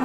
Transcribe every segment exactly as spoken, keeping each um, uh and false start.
My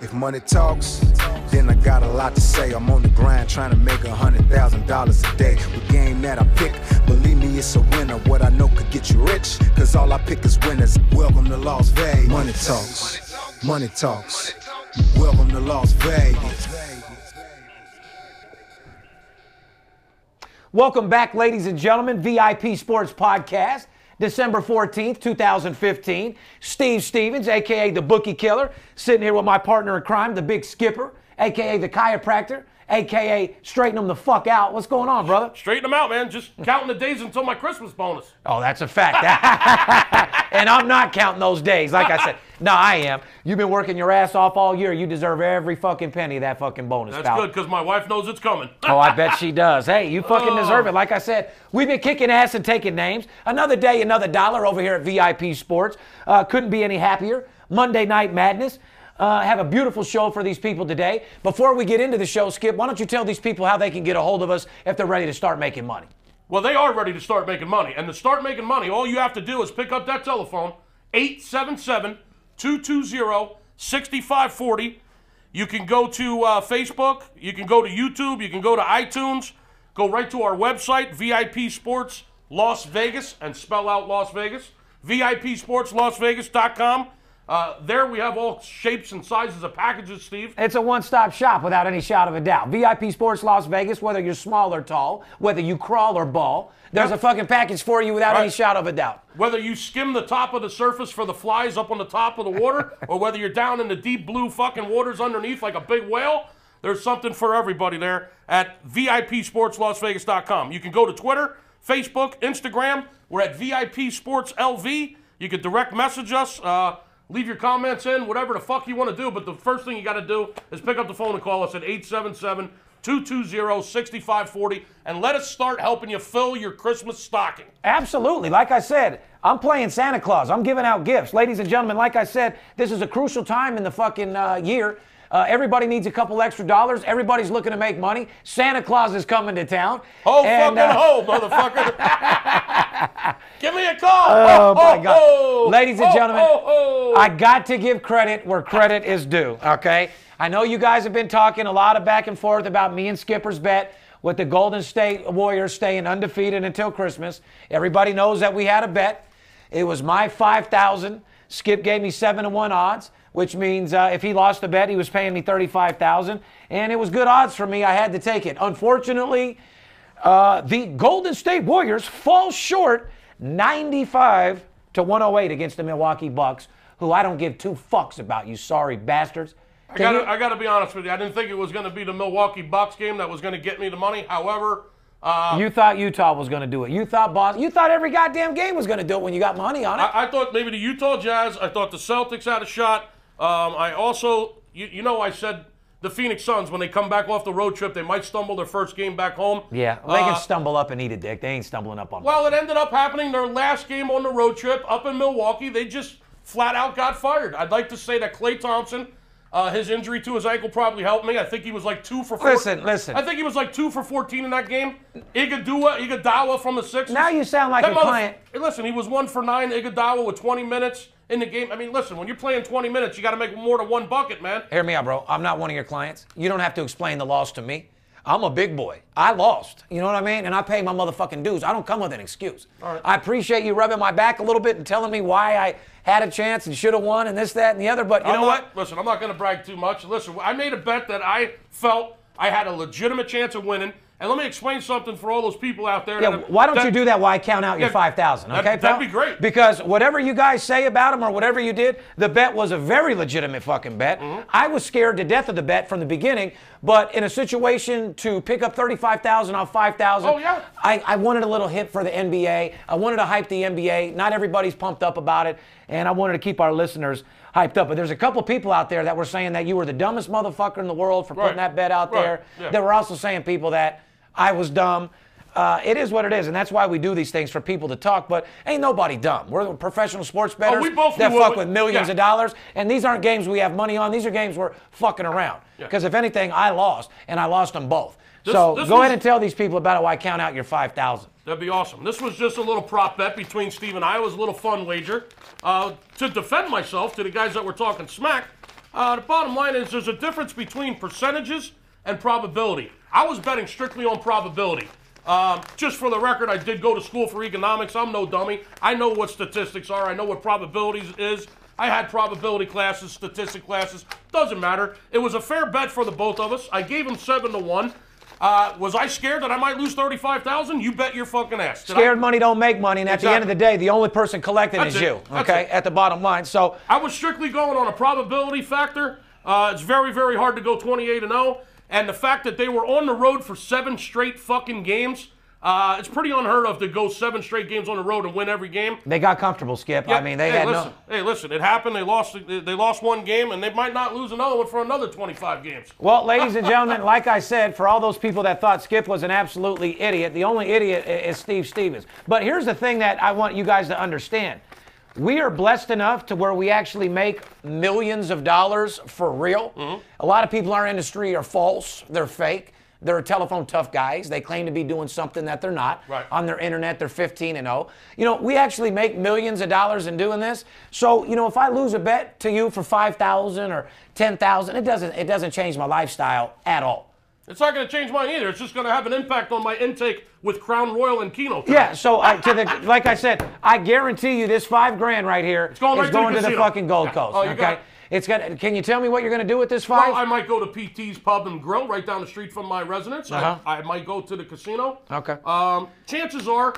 If money talks, then I got a lot to say. I'm on the grind trying to make a hundred thousand dollars a day. The game that I pick, believe me, it's a winner. What I know could get you rich, cause all I pick is winners. Welcome to Las Vegas. Money talks, money talks. Welcome to Las Vegas. Welcome back, ladies and gentlemen. V I P Sports Podcast, December fourteenth, two thousand fifteen. Steve Stevens, a k a the Bookie Killer, sitting here with my partner in crime, the Big Skipper, a k a the Chiropractor, a k a straighten them the fuck out. What's going on, brother? Straighten them out, man. Just counting the days until my Christmas bonus. Oh, that's a fact. And I'm not counting those days, like I said. No, I am. You've been working your ass off all year. You deserve every fucking penny of that fucking bonus. That's pal. Good, because my wife knows it's coming. Oh, I bet she does. Hey, you fucking oh. deserve it. Like I said, we've been kicking ass and taking names. Another day, another dollar over here at V I P Sports. Uh, couldn't be any happier. Monday Night Madness. Uh, have a beautiful show for these people today. Before we get into the show, Skip, why don't you tell these people how they can get a hold of us if they're ready to start making money? Well, they are ready to start making money. And to start making money, all you have to do is pick up that telephone, eight seven seven, two two zero, six five four zero. You can go to uh, Facebook. You can go to YouTube. You can go to iTunes. Go right to our website, V I P Sports Las Vegas, and spell out Las Vegas, V I P Sports Las Vegas dot com. Uh, there we have all shapes and sizes of packages, Steve. It's a one-stop shop without any shadow of a doubt. V I P Sports Las Vegas, whether you're small or tall, whether you crawl or ball, there's yep. a fucking package for you without right. any shadow of a doubt. Whether you skim the top of the surface for the flies up on the top of the water, or whether you're down in the deep blue fucking waters underneath like a big whale, there's something for everybody there at V I P Sports Las Vegas dot com. You can go to Twitter, Facebook, Instagram. We're at V I P Sports L V. You can direct message us. Uh... Leave your comments in, whatever the fuck you want to do, but the first thing you got to do is pick up the phone and call us at eight seven seven, two two zero, six five four zero and let us start helping you fill your Christmas stocking. Absolutely. Like I said, I'm playing Santa Claus. I'm giving out gifts. Ladies and gentlemen, like I said, this is a crucial time in the fucking uh, year. Uh, everybody needs a couple extra dollars. Everybody's looking to make money. Santa Claus is coming to town. Ho, and, fucking uh, ho, motherfucker. Give me a call. Oh, oh my oh, God. Oh, Ladies and oh, gentlemen, oh, oh. I got to give credit where credit is due, okay? I know you guys have been talking a lot of back and forth about me and Skipper's bet with the Golden State Warriors staying undefeated until Christmas. Everybody knows that we had a bet. It was my five thousand. Skip gave me seven to one odds, which means uh, if he lost the bet, he was paying me thirty-five thousand dollars, and it was good odds for me. I had to take it. Unfortunately, uh, the Golden State Warriors fall short ninety-five to one oh eight against the Milwaukee Bucks, who I don't give two fucks about, you sorry bastards. I gotta, I gotta be honest with you. I didn't think it was going to be the Milwaukee Bucks game that was going to get me the money. However... Uh, you thought Utah was going to do it. You thought Boston, you thought every goddamn game was going to do it when you got money on it. I, I thought maybe the Utah Jazz. I thought the Celtics had a shot. Um, I also, you, you know, I said the Phoenix Suns, when they come back off the road trip, they might stumble their first game back home. Yeah, well, they uh, can stumble up and eat a dick. They ain't stumbling up on Well, them. It ended up happening their last game on the road trip up in Milwaukee. They just flat out got fired. I'd like to say that Klay Thompson... Uh, his injury to his ankle probably helped me. I think he was like two for fourteen. Listen, listen. I think he was like two for fourteen in that game. Iguodala, Iguodala from the Sixers. Now you sound like that a mother- client. Listen, he was one for nine, Iguodala, with twenty minutes in the game. I mean, listen, when you're playing twenty minutes, you got to make more than one bucket, man. Hear me out, bro. I'm not one of your clients. You don't have to explain the loss to me. I'm a big boy. I lost. You know what I mean? And I pay my motherfucking dues. I don't come with an excuse. All right. I appreciate you rubbing my back a little bit and telling me why I had a chance and should have won and this, that, and the other. But you I'm know not, what? Listen, I'm not going to brag too much. Listen, I made a bet that I felt I had a legitimate chance of winning. And let me explain something for all those people out there. Yeah, that, why don't that, you do that while I count out yeah, your five thousand, okay, that, That'd be great. Because whatever you guys say about him or whatever you did, the bet was a very legitimate fucking bet. Mm-hmm. I was scared to death of the bet from the beginning, but in a situation to pick up thirty-five thousand off five thousand, oh, yeah. I, I wanted a little hit for the N B A. I wanted to hype the N B A. Not everybody's pumped up about it, and I wanted to keep our listeners hyped up. But there's a couple people out there that were saying that you were the dumbest motherfucker in the world for right. putting that bet out right. there. Yeah. There were also saying people that I was dumb. uh, it is what it is, and that's why we do these things for people to talk. But ain't nobody dumb. We're professional sports bettors oh, we both that fuck we, with millions yeah. of dollars, and these aren't games we have money on. These are games we're fucking around. Because yeah. if anything, I lost, and I lost them both. This, so this go was, ahead and tell these people about how I count out your five thousand. That'd be awesome. This was just a little prop bet between Steve and I. It was a little fun wager. Uh, to defend myself to the guys that were talking smack, uh, the bottom line is there's a difference between percentages and probability. I was betting strictly on probability. Um, just for the record, I did go to school for economics. I'm no dummy. I know what statistics are. I know what probabilities is. I had probability classes, statistic classes. Doesn't matter. It was a fair bet for the both of us. I gave him seven to one. Uh, was I scared that I might lose thirty-five thousand dollars? You bet your fucking ass. Did scared I? Money don't make money, and exactly. at the end of the day, the only person collecting That's is it. you, That's okay, it. at the bottom line. So I was strictly going on a probability factor. Uh, it's very, very hard to go twenty-eight and oh, and the fact that they were on the road for seven straight fucking games, uh, it's pretty unheard of to go seven straight games on the road and win every game. They got comfortable, Skip. Yep. I mean, they hey, had listen. no... Hey, listen, it happened. They lost They lost one game, and they might not lose another one for another twenty-five games. Well, ladies and gentlemen, like I said, for all those people that thought Skip was an absolutely idiot, the only idiot is Steve Stevens. But here's the thing that I want you guys to understand. We are blessed enough to where we actually make millions of dollars for real. Mm-hmm. A lot of people in our industry are false. They're fake. They're telephone tough guys. They claim to be doing something that they're not. Right. On their internet, they're fifteen and oh. You know, we actually make millions of dollars in doing this. So, you know, if I lose a bet to you for five thousand dollars or ten thousand dollars, it doesn't, it doesn't change my lifestyle at all. It's not going to change mine either. It's just going to have an impact on my intake with Crown Royal and Keno. Yeah, so I, to the, like I said, I guarantee you this five grand right here it's going right is to going the to the fucking Gold yeah. Coast. Oh, you okay? got It's gonna, can you tell me what you're going to do with this five? Well, I might go to P T's Pub and Grill right down the street from my residence. Uh-huh. I, I might go to the casino. Okay. Um, chances are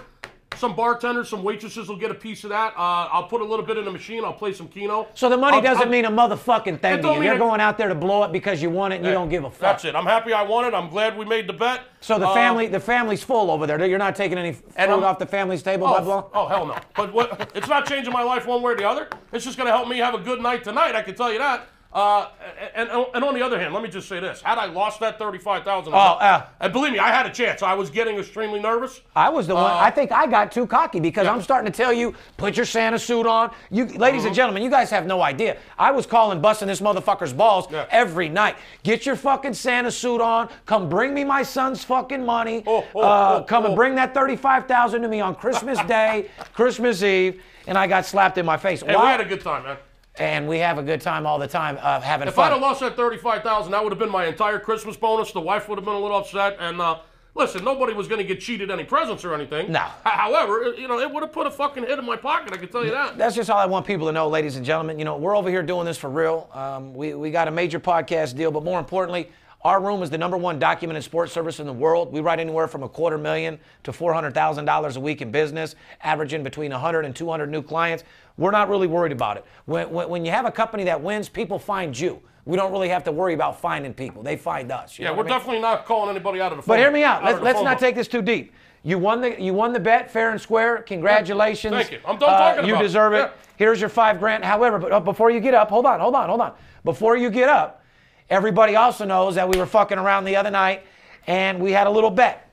some bartenders, some waitresses will get a piece of that. Uh, I'll put a little bit in the machine. I'll play some Keno. So the money I'll, doesn't I'll, mean a motherfucking thing to you. You're going out there to blow it because you want it and hey, you don't give a fuck. That's it. I'm happy I won it. I'm glad we made the bet. So the family, um, the family's full over there. You're not taking any food off the family's table, oh, Pueblo? Oh, hell no. But what, it's not changing my life one way or the other. It's just going to help me have a good night tonight. I can tell you that. Uh, and, and on the other hand, let me just say this. Had I lost that thirty-five thousand dollars, oh, uh, and believe me, I had a chance. I was getting extremely nervous. I was the uh, one. I think I got too cocky because yeah. I'm starting to tell you, put your Santa suit on. You, ladies mm-hmm. and gentlemen, you guys have no idea. I was calling, busting this motherfucker's balls yeah. every night. Get your fucking Santa suit on. Come bring me my son's fucking money. Oh, oh, uh, oh, come oh. and bring that thirty-five thousand dollars to me on Christmas Day, Christmas Eve, and I got slapped in my face. Hey, Why? we had a good time, man. And we have a good time all the time uh, having if fun. If I'd have lost that thirty-five thousand dollars, that would have been my entire Christmas bonus. The wife would have been a little upset. And uh, listen, nobody was going to get cheated any presents or anything. No. However, you know, it would have put a fucking hit in my pocket. I can tell you that. That's just all I want people to know, ladies and gentlemen. You know, we're over here doing this for real. Um, we, we got a major podcast deal, but more importantly, our room is the number one documented sports service in the world. We write anywhere from a quarter million to four hundred thousand dollars a week in business, averaging between one hundred and two hundred new clients. We're not really worried about it. When, when, when you have a company that wins, people find you. We don't really have to worry about finding people. They find us. You yeah, know we're I mean? definitely not calling anybody out of the phone. But hear me out. Let's, let's not take this too deep. You won the you won the bet fair and square. Congratulations. Thank you. I'm done talking uh, you about it. You deserve it. Yeah. Here's your five grand. However, but uh, before you get up, hold on, hold on, hold on. Before you get up, everybody also knows that we were fucking around the other night, and we had a little bet.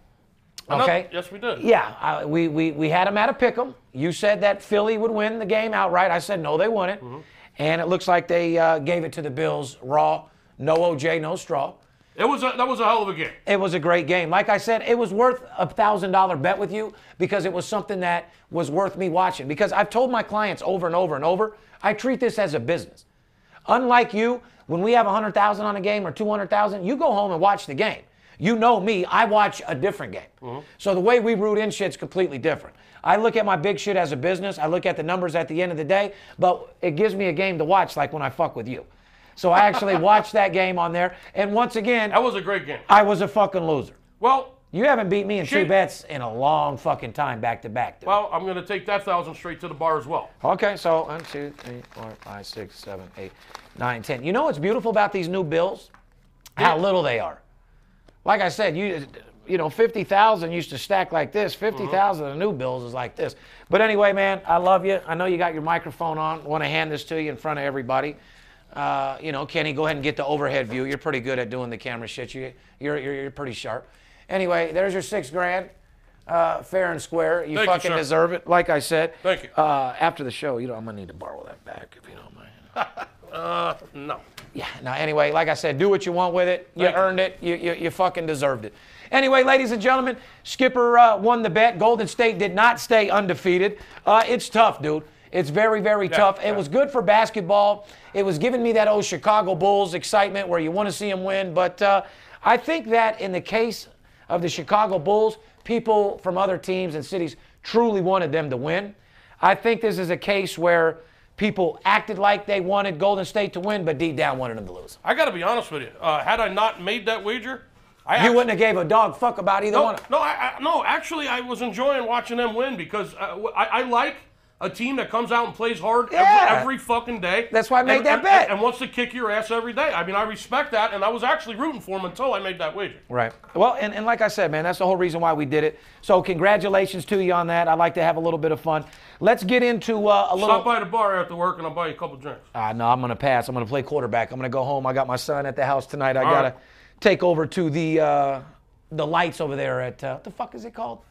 Okay. Another, yes, we did. Yeah, I, we we we had them at a pick'em. You said that Philly would win the game outright. I said no, they wouldn't. Mm-hmm. And it looks like they uh, gave it to the Bills raw. No O J, no straw. It was a, that was a hell of a game. It was a great game. Like I said, it was worth a one thousand dollar bet with you because it was something that was worth me watching. Because I've told my clients over and over and over, I treat this as a business. Unlike you, when we have one hundred thousand on a game or two hundred thousand, you go home and watch the game. You know me, I watch a different game. Mm-hmm. So the way we root in shit's completely different. I look at my big shit as a business. I look at the numbers at the end of the day, but it gives me a game to watch like when I fuck with you. So I actually watched that game on there. And once again, that was a great game. I was a fucking loser. Well, you haven't beat me in she, two bets in a long fucking time back to back. Dude. Well, I'm going to take that thousand straight to the bar as well. Okay, so one, two, three, four, five, six, seven, eight, nine, ten. You know what's beautiful about these new bills? How yeah. little they are. Like I said, you you know, fifty thousand used to stack like this. fifty thousand mm-hmm. of the new bills is like this. But anyway, man, I love you. I know you got your microphone on. Want to hand this to you in front of everybody. Uh, you know, Kenny, go ahead and get the overhead view. You're pretty good at doing the camera shit. You, you're, you're, you're pretty sharp. Anyway, there's your six grand. uh, fair and square. You Thank fucking you, deserve it, like I said. Thank you. Uh, after the show, you know, I'm going to need to borrow that back if you don't mind. uh, no. Yeah, no, anyway, like I said, do what you want with it. You Thank earned you. it. You, you you fucking deserved it. Anyway, ladies and gentlemen, Skipper uh, won the bet. Golden State did not stay undefeated. Uh, it's tough, dude. It's very, very yeah, tough. Yeah. It was good for basketball. It was giving me that old Chicago Bulls excitement where you want to see them win. But uh, I think that in the case of the Chicago Bulls, people from other teams and cities truly wanted them to win. I think this is a case where people acted like they wanted Golden State to win, but deep down wanted them to lose. I got to be honest with you. Uh, had I not made that wager, I you actually, wouldn't have gave a dog fuck about either no, one. No, I, I, no, actually, I was enjoying watching them win because I, I, I like a team that comes out and plays hard yeah. every, every fucking day. That's why I made and, that and, bet. And, and wants to kick your ass every day. I mean, I respect that, and I was actually rooting for them until I made that wager. Right. Well, and, and like I said, man, that's the whole reason why we did it. So congratulations to you on that. I like to have a little bit of fun. Let's get into uh, a little... Stop by the bar after work, and I'll buy you a couple drinks. Uh, no, I'm going to pass. I'm going to play quarterback. I'm going to go home. I got my son at the house tonight. I got to right. take over to the uh, the lights over there at... Uh, what the fuck is it called?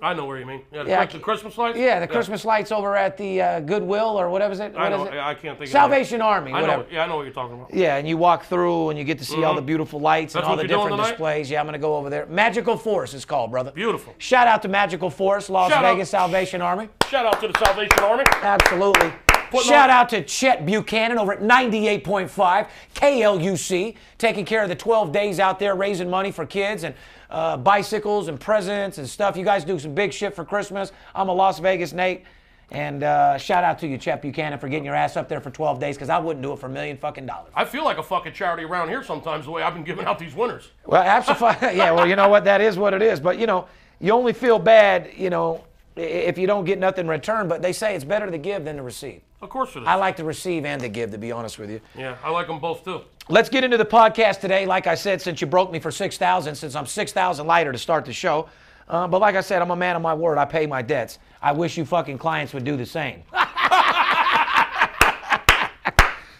I know where you mean. Yeah, the, yeah, the Christmas lights? Yeah, the yeah. Christmas lights over at the uh, Goodwill or whatever is it? What I know. Is it? I can't think Salvation of Salvation Army. Whatever. I know. Yeah, I know what you're talking about. Yeah, and you walk through and you get to see mm-hmm. all the beautiful lights That's and all the different displays. Yeah, I'm going to go over there. Magical Forest is called, brother. Beautiful. Shout out to Magical Forest, Las Shout Vegas out. Salvation Army. Shout out to the Salvation Army. Absolutely. Putting Shout on. out to Chet Buchanan over at ninety-eight point five K L U C, taking care of the twelve days out there, raising money for kids and uh, bicycles and presents and stuff. You guys do some big shit for Christmas. I'm a Las Vegas Nate. And uh, shout out to you, Chet Buchanan, for getting your ass up there for twelve days, because I wouldn't do it for a million fucking dollars. I feel like a fucking charity around here sometimes, the way I've been giving out these winners. Well, absolutely. Yeah, well, you know what? That is what it is. But, you know, you only feel bad, you know, if you don't get nothing in return. But they say it's better to give than to receive. Of course it is. I like to receive and to give, to be honest with you. Yeah, I like them both, too. Let's get into the podcast today. Like I said, since you broke me for six thousand dollars, since I'm six thousand dollars lighter to start the show. Uh, but like I said, I'm a man of my word. I pay my debts. I wish you fucking clients would do the same.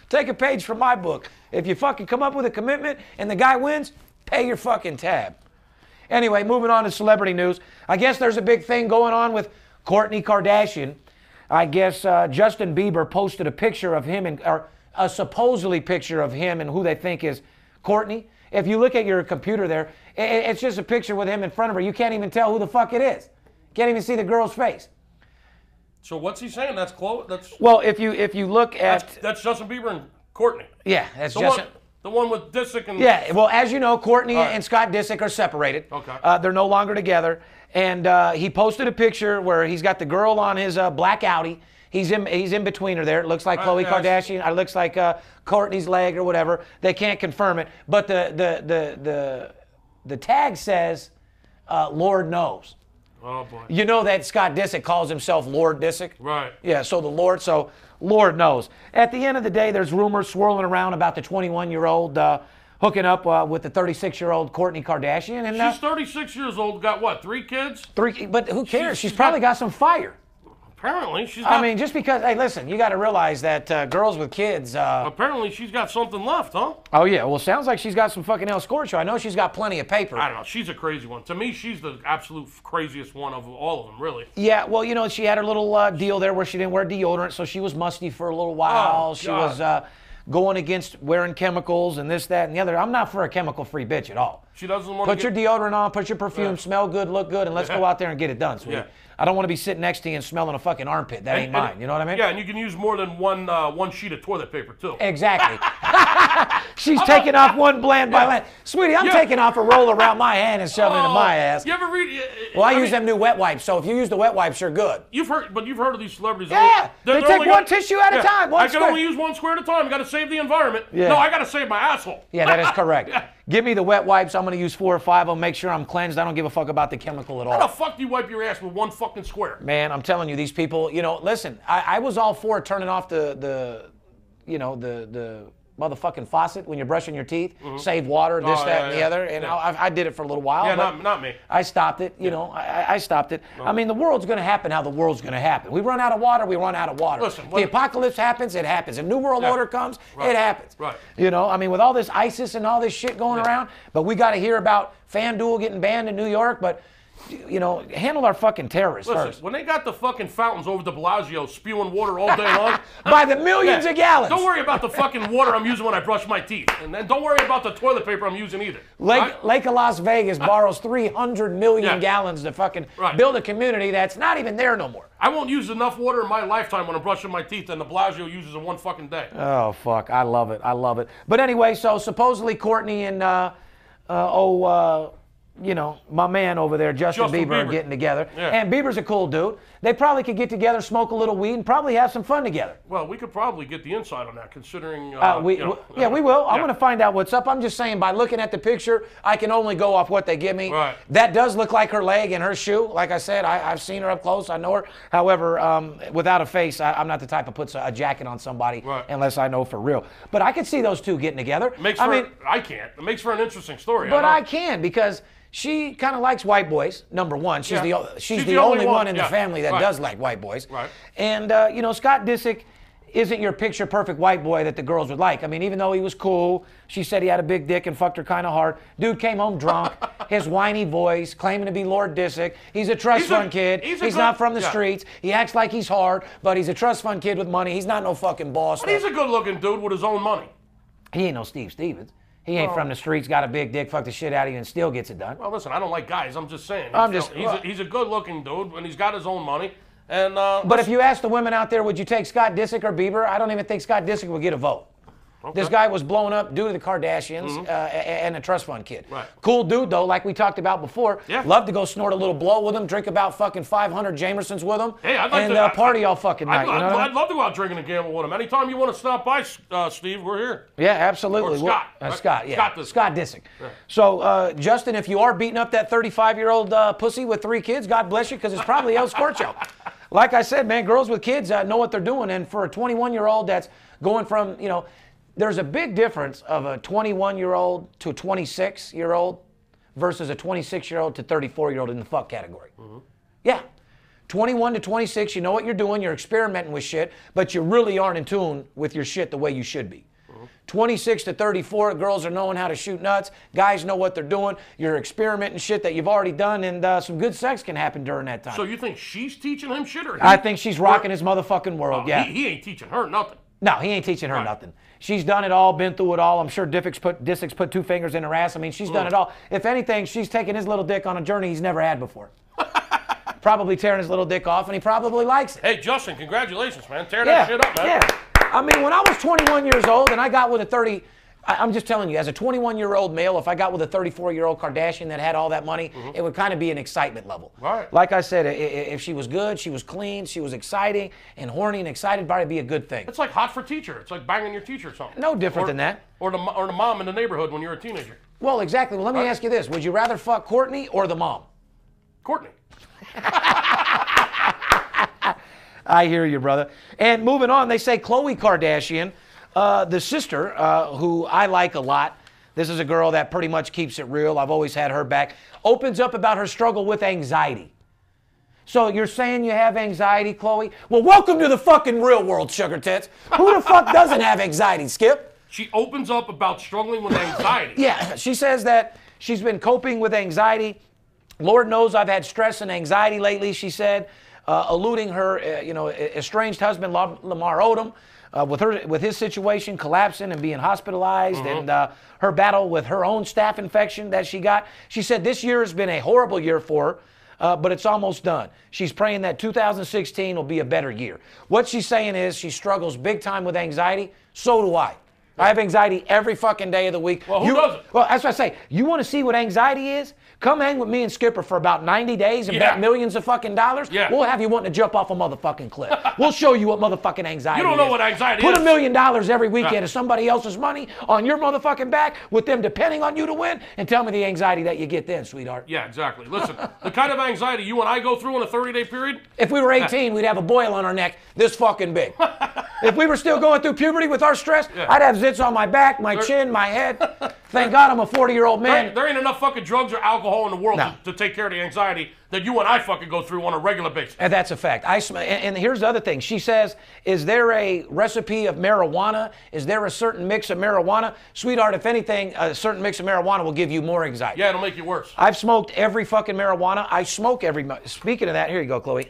Take a page from my book. If you fucking come up with a commitment and the guy wins, pay your fucking tab. Anyway, moving on to celebrity news. I guess there's a big thing going on with Kourtney Kardashian. I guess uh, Justin Bieber posted a picture of him, and, or a supposedly picture of him and who they think is Kourtney. If you look at your computer there, it, it's just a picture with him in front of her. You can't even tell who the fuck it is. Can't even see the girl's face. So what's he saying? That's Khloe? That's well, if you if you look at... That's, that's Justin Bieber and Kourtney. Yeah, that's the Justin... One, the one with Disick and... Yeah, well, as you know, Kourtney right. and Scott Disick are separated. Okay. Uh, they're no longer together. And uh, he posted a picture where he's got the girl on his uh, black Audi. He's in, he's in between her there. It looks like I, Khloe I, Kardashian. I, it looks like uh, Kourtney's leg or whatever. They can't confirm it. But the the the the, the tag says, uh, Lord knows. Oh, boy. You know that Scott Disick calls himself Lord Disick? Right. Yeah, so the Lord, so Lord knows. At the end of the day, there's rumors swirling around about the twenty-one-year-old uh, hooking up uh, with the thirty-six-year-old Kourtney Kardashian. And, uh, she's thirty-six years old, got what, three kids? Three, but who cares? She's, she's, she's probably got, got some fire. Apparently, she's got... I mean, just because... Hey, listen, you got to realize that uh, girls with kids... Uh, apparently, she's got something left, huh? Oh, yeah. Well, sounds like she's got some fucking El Scorcho. I know she's got plenty of paper. I don't know. She's a crazy one. To me, she's the absolute craziest one of all of them, really. Yeah, well, you know, she had her little uh, deal there where she didn't wear deodorant, so she was musty for a little while. Oh, she God. was... Uh, going against wearing chemicals and this, that, and the other. I'm not for a chemical-free bitch at all. She doesn't want put to Put your get... deodorant on, put your perfume, yeah. smell good, look good, and let's yeah. go out there and get it done, sweetie. Yeah. I don't want to be sitting next to you and smelling a fucking armpit. That and, ain't mine. You know what I mean? Yeah, and you can use more than one uh, one sheet of toilet paper, too. Exactly. She's I'm taking not... off one bland yeah. by bland. Sweetie, I'm yeah. taking off a roll around my hand and shoving oh, it into my ass. You ever read... Uh, well, I, I use mean, them new wet wipes, so if you use the wet wipes, you're good. You've heard, but you've heard of these celebrities. Yeah, they're, they they're take one gonna... tissue at yeah. a time. One I can square. only use one square at a time. Got to save the environment. Yeah. No, I got to save my asshole. Yeah, that is correct. yeah. Give me the wet wipes. I'm going to use four or five of them. Make sure I'm cleansed. I don't give a fuck about the chemical at all. How the fuck do you wipe your ass with one fucking square? Man, I'm telling you, these people, you know, listen, I, I was all for turning off the, the you know, the, the motherfucking faucet when you're brushing your teeth. Mm-hmm. Save water, this, oh, that, yeah, and the yeah. other. And yeah. I, I did it for a little while. Yeah, not, not me. I stopped it. You yeah. know, I, I stopped it. No. I mean, the world's going to happen how the world's going to happen. We run out of water, we run out of water. Listen, the apocalypse happens, it happens. If New World yeah. Order comes, right. it happens. Right. You know, I mean, with all this ISIS and all this shit going yeah. around, but we got to hear about FanDuel getting banned in New York, but you know, handle our fucking terrorists Listen, first. When they got the fucking fountains over the Bellagio spewing water all day long. By the millions yeah, of gallons. Don't worry about the fucking water I'm using when I brush my teeth. And then don't worry about the toilet paper I'm using either. Lake, right? Lake of Las Vegas I, borrows three hundred million yeah, gallons to fucking right. build a community that's not even there no more. I won't use enough water in my lifetime when I'm brushing my teeth than the Bellagio uses in one fucking day. Oh, fuck. I love it. I love it. But anyway, so supposedly Kourtney and, uh, uh, oh, uh, you know, my man over there, Justin, Justin Bieber, Bieber, are getting together. Yeah. And Bieber's a cool dude. They probably could get together, smoke a little weed, and probably have some fun together. Well, we could probably get the insight on that, considering... Uh, uh, we, you know, we, yeah, uh, we will. I'm going to find out what's up. I'm just saying, by looking at the picture, I can only go off what they give me. Right. That does look like her leg and her shoe. Like I said, I, I've seen her up close. I know her. However, um, without a face, I, I'm not the type of puts a, a jacket on somebody right. unless I know for real. But I could see those two getting together. Makes I for, mean, I can't. It makes for an interesting story. But I, I can, because... she kind of likes white boys, number one. She's yeah. the she's, she's the, the only, only one in yeah. the family that right. does like white boys. Right. And, uh, you know, Scott Disick isn't your picture-perfect white boy that the girls would like. I mean, even though he was cool, she said he had a big dick and fucked her kind of hard. Dude came home drunk, his whiny voice, claiming to be Lord Disick. He's a trust he's fund a, kid. He's, he's good, not from the yeah. streets. He acts like he's hard, but he's a trust fund kid with money. He's not no fucking boss. But he's a good-looking dude with his own money. He ain't no Steve Stevens. He ain't oh. from the streets, got a big dick, fucked the shit out of you, and still gets it done. Well, listen, I don't like guys. I'm just saying. He's, I'm just, you know, he's, a, he's a good-looking dude, and he's got his own money. And uh, But if you ask the women out there, would you take Scott Disick or Bieber? I don't even think Scott Disick would get a vote. Okay. This guy was blown up due to the Kardashians mm-hmm. uh, and a trust fund kid. Right. Cool dude, though, like we talked about before. Yeah. Love to go snort a little blow with him, drink about fucking five hundred Jamersons with him, hey, I'd like and to, uh, party I, all fucking night. I'd, you know I'd, I'd, I'd love to go out drinking and gamble with him. Anytime you want to stop by, uh, Steve, we're here. Yeah, absolutely. Or Scott. Uh, right? Scott, yeah. Scott Disick. Scott Disick. Yeah. So, uh, Justin, if you are beating up that thirty-five-year-old uh, pussy with three kids, God bless you, because it's probably El Scorcho. Like I said, man, girls with kids uh, know what they're doing, and for a twenty-one-year-old that's going from, you know, there's a big difference of a twenty-one-year-old to a twenty-six-year-old versus a twenty-six-year-old to thirty-four-year-old in the fuck category. Mm-hmm. Yeah. twenty-one to twenty-six, you know what you're doing, you're experimenting with shit, but you really aren't in tune with your shit the way you should be. Mm-hmm. twenty-six to thirty-four, girls are knowing how to shoot nuts, guys know what they're doing, you're experimenting shit that you've already done, and uh, some good sex can happen during that time. So you think she's teaching him shit? Or he, I think she's rocking his motherfucking world, oh, yeah. He, he ain't teaching her nothing. No, he ain't teaching her right. nothing. She's done it all, been through it all. I'm sure Disick's put, Disick's put two fingers in her ass. I mean, she's mm. done it all. If anything, she's taking his little dick on a journey he's never had before. Probably tearing his little dick off, and he probably likes it. Hey, Justin, congratulations, man. Tear yeah. that shit up, man. Yeah. I mean, when I was twenty-one years old and I got with a thirty... I'm just telling you, as a twenty-one-year-old male, if I got with a thirty-four-year-old Kardashian that had all that money, mm-hmm. it would kind of be an excitement level. Right. Like I said, if she was good, she was clean, she was exciting, and horny and excited, probably be a good thing. It's like hot for teacher. It's like banging your teacher or something. No different or, than that. Or the, or the mom in the neighborhood when you're a teenager. Well, exactly. Well, let me right. ask you this. Would you rather fuck Kourtney or the mom? Kourtney. I hear you, brother. And moving on, they say Khloe Kardashian... Uh, the sister, uh, who I like a lot, this is a girl that pretty much keeps it real. I've always had her back. Opens up about her struggle with anxiety. So you're saying you have anxiety, Khloe? Well, welcome to the fucking real world, sugar tits. Who the fuck doesn't have anxiety, Skip? She opens up about struggling with anxiety. Yeah, she says that she's been coping with anxiety. Lord knows I've had stress and anxiety lately, she said, uh, alluding her, uh, you know, estranged husband, Lamar Odom. Uh, with her, with his situation collapsing and being hospitalized mm-hmm. and uh, her battle with her own staph infection that she got. She said this year has been a horrible year for her, uh, but it's almost done. She's praying that two thousand sixteen will be a better year. What she's saying is she struggles big time with anxiety. So do I. I have anxiety every fucking day of the week. Well, who you, doesn't? Well, that's what I say. You want to see what anxiety is? Come hang with me and Skipper for about ninety days and yeah. bet millions of fucking dollars. Yeah. We'll have you wanting to jump off a motherfucking cliff. We'll show you what motherfucking anxiety is. You don't know is. what anxiety Put is. Put a million dollars every weekend yeah. of somebody else's money on your motherfucking back with them depending on you to win, and tell me the anxiety that you get then, sweetheart. Yeah, exactly. Listen, the kind of anxiety you and I go through in a thirty-day period? If we were eighteen, we'd have a boil on our neck this fucking big. If we were still going through puberty with our stress, yeah. I'd have zits on my back, my chin, my head. Thank God I'm a forty-year-old man. There, there ain't enough fucking drugs or alcohol in the world no. to, to take care of the anxiety that you and I fucking go through on a regular basis. And that's a fact. I sm- and here's the other thing. She says, is there a recipe of marijuana? Is there a certain mix of marijuana? Sweetheart, if anything, a certain mix of marijuana will give you more anxiety. Yeah, it'll make you worse. I've smoked every fucking marijuana. I smoke every... Speaking of that, here you go, Khloe.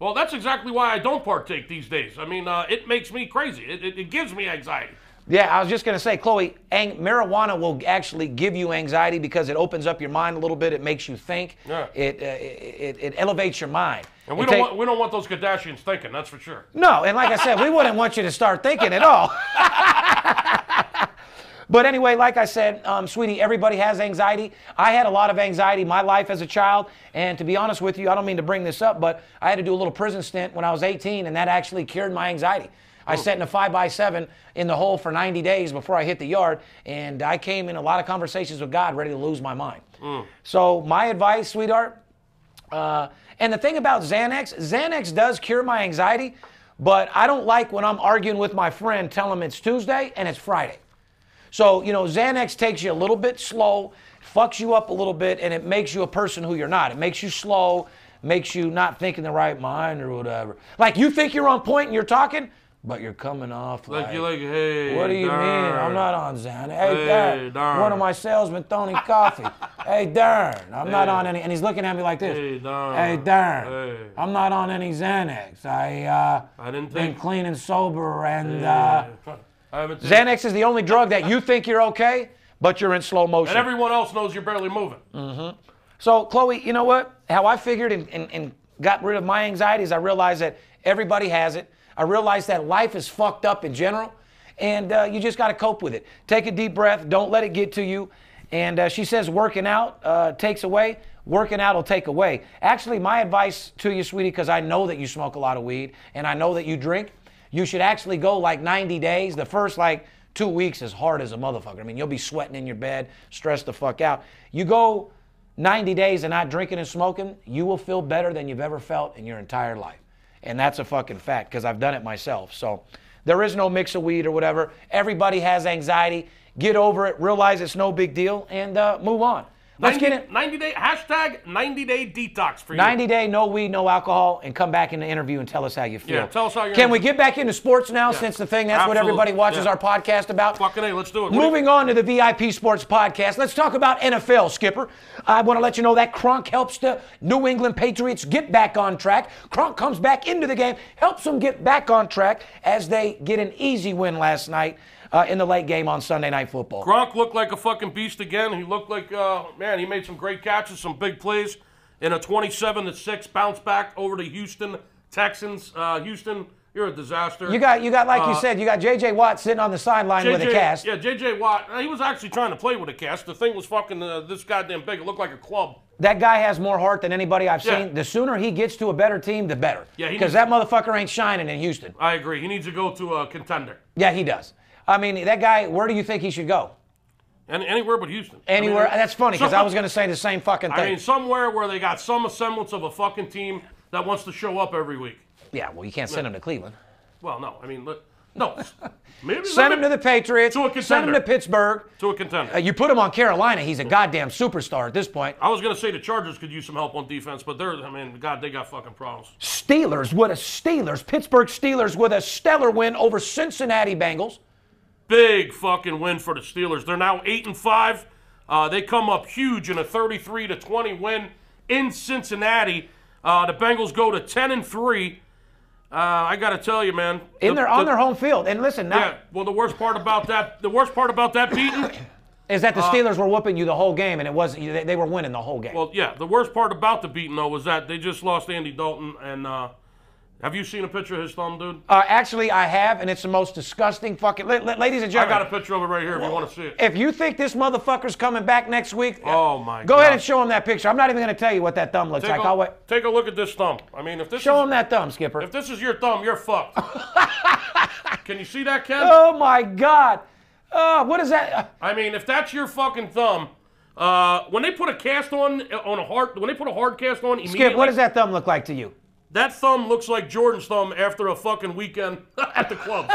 Well, that's exactly why I don't partake these days. I mean, uh, it makes me crazy. It, it, it gives me anxiety. Yeah, I was just going to say, Khloe, ang- marijuana will actually give you anxiety because it opens up your mind a little bit. It makes you think. Yeah. It, uh, it, it elevates your mind. And we it don't take- want, we don't want those Kardashians thinking, that's for sure. No, and like I said, we wouldn't want you to start thinking at all. But anyway, like I said, um, sweetie, everybody has anxiety. I had a lot of anxiety in my life as a child. And to be honest with you, I don't mean to bring this up, but I had to do a little prison stint when I was eighteen, and that actually cured my anxiety. I oh. sat in a five by seven in the hole for ninety days before I hit the yard, and I came in a lot of conversations with God ready to lose my mind. Mm. So my advice, sweetheart, uh, and the thing about Xanax, Xanax does cure my anxiety, but I don't like when I'm arguing with my friend, tell him it's Tuesday and it's Friday. So, you know, Xanax takes you a little bit slow, fucks you up a little bit, and it makes you a person who you're not. It makes you slow, makes you not thinking the right mind or whatever. Like, you think you're on point and you're talking, but you're coming off like, like you're like, hey, what do you darn. mean? I'm not on Xanax. Hey, hey darn. One of my salesmen throwing coffee. Hey, darn. I'm hey. not on any. And he's looking at me like this. Hey, darn. Hey, darn. Hey. I'm not on any Xanax. I, uh, I didn't think. Been clean and sober. And hey. uh, I Xanax is the only drug that you think you're okay, but you're in slow motion. And everyone else knows you're barely moving. Mm-hmm. So, Khloe, you know what? How I figured and, and, and got rid of my anxieties, I realized that everybody has it. I realized that life is fucked up in general, and uh, you just got to cope with it. Take a deep breath. Don't let it get to you. And uh, she says working out uh, takes away. Working out will take away. Actually, my advice to you, sweetie, because I know that you smoke a lot of weed, and I know that you drink, you should actually go like ninety days. The first like two weeks is hard as a motherfucker. I mean, you'll be sweating in your bed, stressed the fuck out. You go ninety days and not drinking and smoking, you will feel better than you've ever felt in your entire life. And that's a fucking fact because I've done it myself. So there is no mix of weed or whatever. Everybody has anxiety. Get over it. Realize it's no big deal and uh, move on. Let's ninety, get it. ninety day, hashtag ninety day detox for you. ninety day, no weed, no alcohol, and come back in the interview and tell us how you feel. Yeah, tell us how you're Can we get back into sports now yeah. since the thing, that's Absolutely. what everybody watches yeah. our podcast about? Fucking A, let's do it. Moving do on to the V I P Sports Podcast, let's talk about N F L, Skipper. I want to let you know that Gronk helps the New England Patriots get back on track. Gronk comes back into the game, helps them get back on track as they get an easy win last night. Uh, in the late game on Sunday Night Football. Gronk looked like a fucking beast again. He looked like, uh, man, he made some great catches, some big plays. In a twenty-seven to six bounce back over to Houston Texans. Uh, Houston, you're a disaster. You got, you got like uh, you said, you got J J Watt sitting on the sideline with a cast. Yeah, J J Watt, he was actually trying to play with a cast. The thing was fucking uh, this goddamn big. It looked like a club. That guy has more heart than anybody I've yeah. seen. The sooner he gets to a better team, the better. Yeah, because that motherfucker ain't shining in Houston. I agree. He needs to go to a contender. Yeah, he does. I mean, that guy, where do you think he should go? Any, anywhere but Houston. Anywhere. I mean, that's funny, because I was going to say the same fucking thing. I mean, somewhere where they got some semblance of a fucking team that wants to show up every week. Yeah, well, you can't send yeah. him to Cleveland. Well, no. I mean, look, no. Maybe send him to the Patriots. To a contender. Send him to Pittsburgh. To a contender. Uh, you put him on Carolina, he's a goddamn superstar at this point. I was going to say the Chargers could use some help on defense, but they're, I mean, God, they got fucking problems. Steelers with a Steelers. Pittsburgh Steelers with a stellar win over Cincinnati Bengals. Big fucking win for the Steelers. They're now eight and five. Uh, they come up huge in a thirty-three to twenty win in Cincinnati. Uh, the Bengals go to ten and three. Uh, I got to tell you, man. In the, their, the, on their home field. And listen, now. Yeah, well, the worst part about that, the worst part about that beating. Is that the Steelers uh, were whooping you the whole game, and it wasn't, they, they were winning the whole game. Well, yeah. The worst part about the beating, though, was that they just lost Andy Dalton and, uh, have you seen a picture of his thumb, dude? Uh, actually, I have, and it's the most disgusting fucking... L- l- ladies and gentlemen... I got a picture of it right here if you want to see it. If you think this motherfucker's coming back next week... Oh, my God. Go ahead and show him that picture. I'm not even going to tell you what that thumb looks like. I'll wait. Take a look at this thumb. I mean, if this Show is, him that thumb, Skipper. If this is your thumb, you're fucked. Can you see that, Ken? Oh, my God. Uh, what is that? I mean, if that's your fucking thumb... Uh, when they put a cast on... on a hard, When they put a hard cast on... Skip, what does that thumb look like to you? That thumb looks like Jordan's thumb after a fucking weekend at the clubs.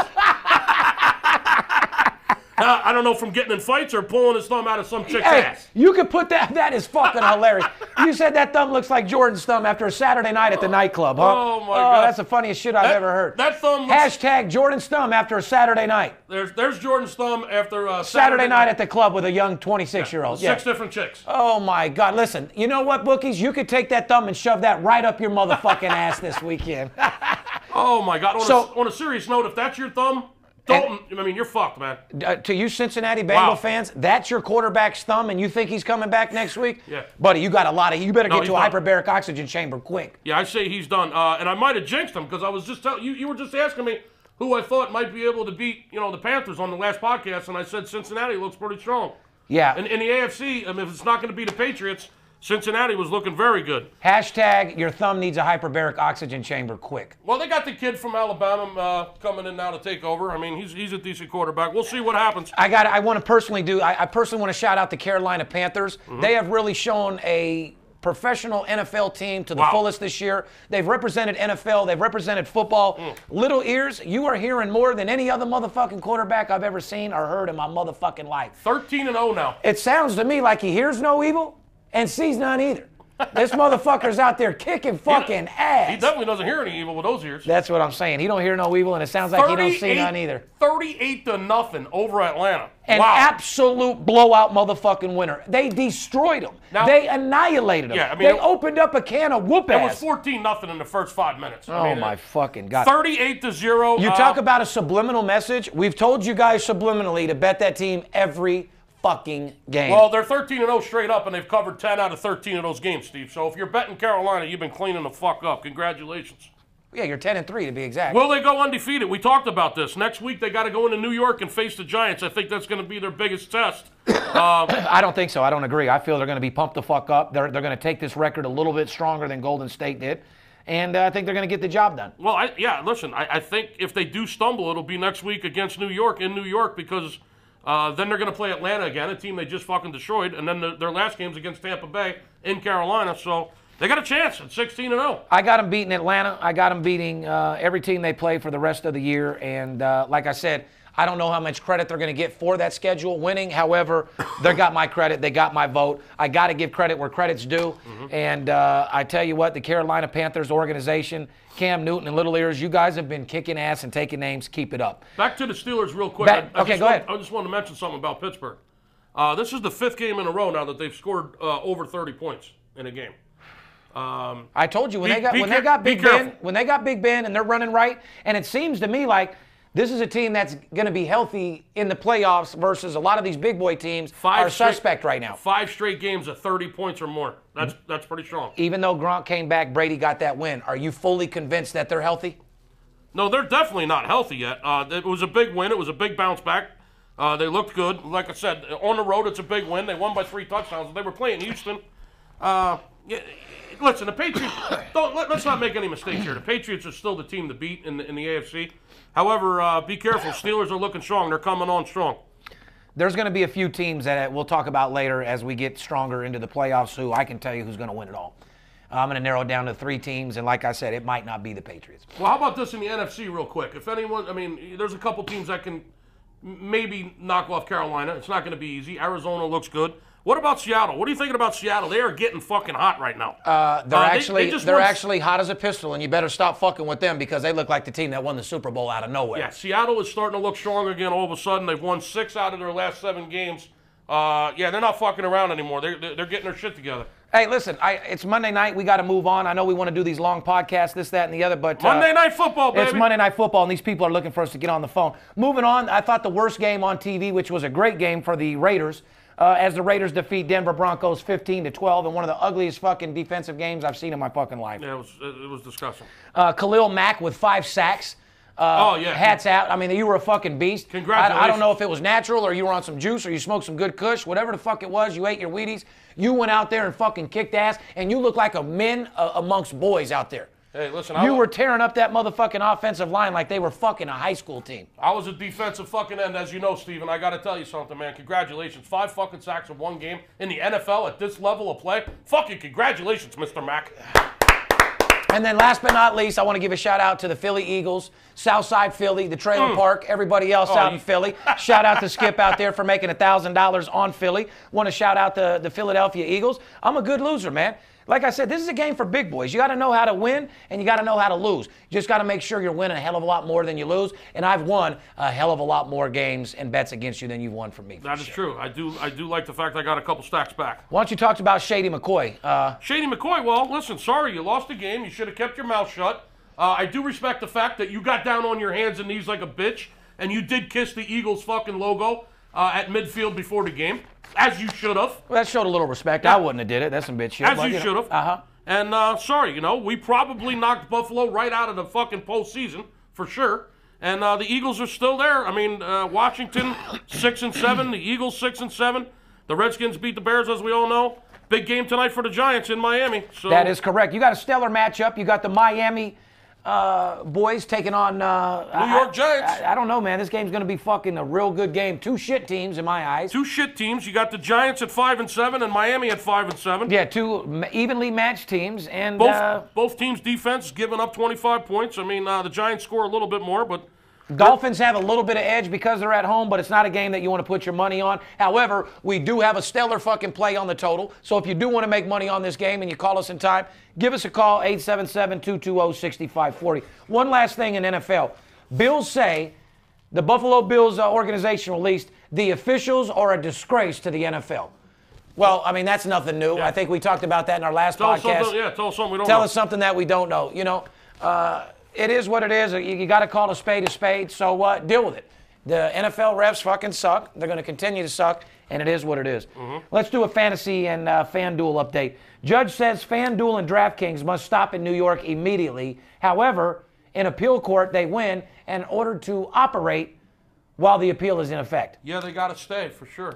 uh, I don't know, from getting in fights or pulling his thumb out of some chick's hey, ass. You could put that. That is fucking hilarious. You said that thumb looks like Jordan's thumb after a Saturday night at the nightclub, huh? Oh, my oh, God. That's the funniest shit I've that, ever heard. That thumb looks... Hashtag Jordan's thumb after a Saturday night. There's there's Jordan's thumb after a Saturday, Saturday night, night at the club with a young twenty-six-year-old. Yeah, yeah. Six different chicks. Oh, my God. Listen, you know what, bookies? You could take that thumb and shove that right up your motherfucking ass this weekend. Oh, my God. On, so, a, on a serious note, if that's your thumb, don't, and, I mean, you're fucked, man. Uh, to you Cincinnati Bengal wow. fans, that's your quarterback's thumb, and you think he's coming back next week? Yeah. Buddy, you got a lot of, you better no, get to done. a hyperbaric oxygen chamber quick. Yeah, I say he's done. Uh, and I might have jinxed him because I was just telling you, you were just asking me who I thought might be able to beat, you know, the Panthers on the last podcast, and I said Cincinnati looks pretty strong. Yeah. And in the A F C, I mean, if it's not going to be the Patriots, Cincinnati was looking very good. Hashtag, your thumb needs a hyperbaric oxygen chamber quick. Well, they got the kid from Alabama uh, coming in now to take over. I mean, he's he's a decent quarterback. We'll see what happens. I got. I want to personally do, I, I personally want to shout out the Carolina Panthers. Mm-hmm. They have really shown a professional N F L team to the wow. fullest this year. They've represented N F L. They've represented football. Mm. Little ears, you are hearing more than any other motherfucking quarterback I've ever seen or heard in my motherfucking life. thirteen and oh now. It sounds to me like he hears no evil and sees none either. This motherfucker's out there kicking fucking he ass. He definitely doesn't hear any evil with those ears. That's what I'm saying. He don't hear no evil, and it sounds like he don't see none either. thirty-eight to nothing over Atlanta. An wow. absolute blowout motherfucking winner. They destroyed them. Now, they annihilated them. Yeah, I mean, they it, opened up a can of whoop ass. It was fourteen nothing in the first five minutes. Oh, I mean, my it, fucking God. thirty-eight to zero. You uh, talk about a subliminal message. We've told you guys subliminally to bet that team every fucking game. Well, they're thirteen and oh straight up, and they've covered ten out of thirteen of those games, Steve. So if you're betting Carolina, you've been cleaning the fuck up. Congratulations. Yeah, you're ten and three to be exact. Will they go undefeated? We talked about this. Next week, they got to go into New York and face the Giants. I think that's going to be their biggest test. Uh, I don't think so. I don't agree. I feel they're going to be pumped the fuck up. They're, they're going to take this record a little bit stronger than Golden State did. And uh, I think they're going to get the job done. Well, I, yeah, listen, I, I think if they do stumble, it'll be next week against New York in New York because Uh, then they're going to play Atlanta again, a team they just fucking destroyed. And then the, their last game's against Tampa Bay in Carolina. So they got a chance at sixteen and oh. I got them beating Atlanta. I got them beating uh, every team they play for the rest of the year. And uh, like I said, I don't know how much credit they're going to get for that schedule winning. However, they got my credit. They got my vote. I got to give credit where credit's due. Mm-hmm. And uh, I tell you what, the Carolina Panthers organization, Cam Newton and Little Ears, you guys have been kicking ass and taking names. Keep it up. Back to the Steelers real quick. Back, I, I okay, go want, ahead. I just wanted to mention something about Pittsburgh. Uh, this is the fifth game in a row now that they've scored uh, over thirty points in a game. Um, I told you, when be, they got when they got Big Ben, when they got Big Ben and they're running right, and it seems to me like this is a team that's going to be healthy in the playoffs versus a lot of these big boy teams five are straight, suspect right now. Five straight games of thirty points or more. That's mm-hmm. that's pretty strong. Even though Gronk came back, Brady got that win. Are you fully convinced that they're healthy? No, they're definitely not healthy yet. Uh, it was a big win. It was a big bounce back. Uh, they looked good. Like I said, on the road, it's a big win. They won by three touchdowns. They were playing Houston. Uh, yeah, listen, the Patriots, don't, let, let's not make any mistakes here. The Patriots are still the team to beat in the, in the A F C. However, uh, be careful. Steelers are looking strong. They're coming on strong. There's going to be a few teams that we'll talk about later as we get stronger into the playoffs who I can tell you who's going to win it all. I'm going to narrow it down to three teams, and like I said, it might not be the Patriots. Well, how about this in the N F C real quick? If anyone, I mean, there's a couple teams that can maybe knock off Carolina. It's not going to be easy. Arizona looks good. What about Seattle? What are you thinking about Seattle? They are getting fucking hot right now. Uh, they're uh, they, actually they they're actually hot as a pistol, and you better stop fucking with them because they look like the team that won the Super Bowl out of nowhere. Yeah, Seattle is starting to look strong again all of a sudden. They've won six out of their last seven games. Uh, yeah, they're not fucking around anymore. They're, they're getting their shit together. Hey, listen, I, it's Monday night. We got to move on. I know we want to do these long podcasts, this, that, and the other, but Monday uh, Night Football, baby. It's Monday Night Football, and these people are looking for us to get on the phone. Moving on, I thought the worst game on T V, which was a great game for the Raiders, Uh, as the Raiders defeat Denver Broncos fifteen to twelve in one of the ugliest fucking defensive games I've seen in my fucking life. Yeah, it was, it was disgusting. Uh, Khalil Mack with five sacks. Uh, oh, yeah. Hats out. I mean, you were a fucking beast. Congratulations. I, I don't know if it was natural or you were on some juice or you smoked some good kush. Whatever the fuck it was, you ate your Wheaties. You went out there and fucking kicked ass, and you look like a men uh, amongst boys out there. Hey, listen, I you was, were tearing up that motherfucking offensive line like they were fucking a high school team. I was a defensive fucking end, as you know, Steven. I got to tell you something, man. Congratulations. Five fucking sacks in one game in the N F L at this level of play. Fucking congratulations, Mister Mack. And then last but not least, I want to give a shout out to the Philly Eagles, Southside Philly, the trailer mm. park, everybody else oh, out in Philly. Shout out to Skip out there for making one thousand dollars on Philly. Want to shout out the, the Philadelphia Eagles. I'm a good loser, man. Like I said, this is a game for big boys. You got to know how to win, and you got to know how to lose. You just got to make sure you're winning a hell of a lot more than you lose, and I've won a hell of a lot more games and bets against you than you've won from me. For that sure. is true. I do I do like the fact I got a couple stacks back. Why don't you talk about Shady McCoy? Uh, Shady McCoy, well, listen, sorry, you lost the game. You should have kept your mouth shut. Uh, I do respect the fact that you got down on your hands and knees like a bitch, and you did kiss the Eagles fucking logo uh, at midfield before the game. As you should have. Well, that showed a little respect. Yeah. I wouldn't have did it. That's some bitch shit. As like, you should have. Uh-huh. And uh, sorry, you know, we probably knocked Buffalo right out of the fucking postseason for sure. And uh, the Eagles are still there. I mean, uh, Washington six and seven, the Eagles six and seven. The Redskins beat the Bears, as we all know. Big game tonight for the Giants in Miami. So that is correct. You got a stellar matchup. You got the Miami uh, boys taking on uh, New York I, Giants. I, I don't know, man. This game's going to be fucking a real good game. Two shit teams in my eyes. Two shit teams. You got the Giants at five and seven, and Miami at five and seven. Yeah, two evenly matched teams, and both uh, both teams' defense giving up twenty-five points. I mean, uh, the Giants score a little bit more, but. Dolphins have a little bit of edge because they're at home, but it's not a game that you want to put your money on. However, we do have a stellar fucking play on the total. So if you do want to make money on this game and you call us in time, give us a call, eight seven seven, two two zero, six five four zero. One last thing in N F L. Bills say, the Buffalo Bills organization released, the officials are a disgrace to the N F L. Well, I mean, that's nothing new. Yeah. I think we talked about that in our last tell podcast. Us yeah, tell us something we don't tell know. Tell us something that we don't know. You know, uh... It is what it is. You, you got to call a spade a spade, so uh, deal with it. The N F L refs fucking suck. They're going to continue to suck, and it is what it is. Mm-hmm. Let's do a fantasy and uh, FanDuel update. Judge says FanDuel and DraftKings must stop in New York immediately. However, in appeal court, they win and ordered to operate while the appeal is in effect. Yeah, they got to stay for sure.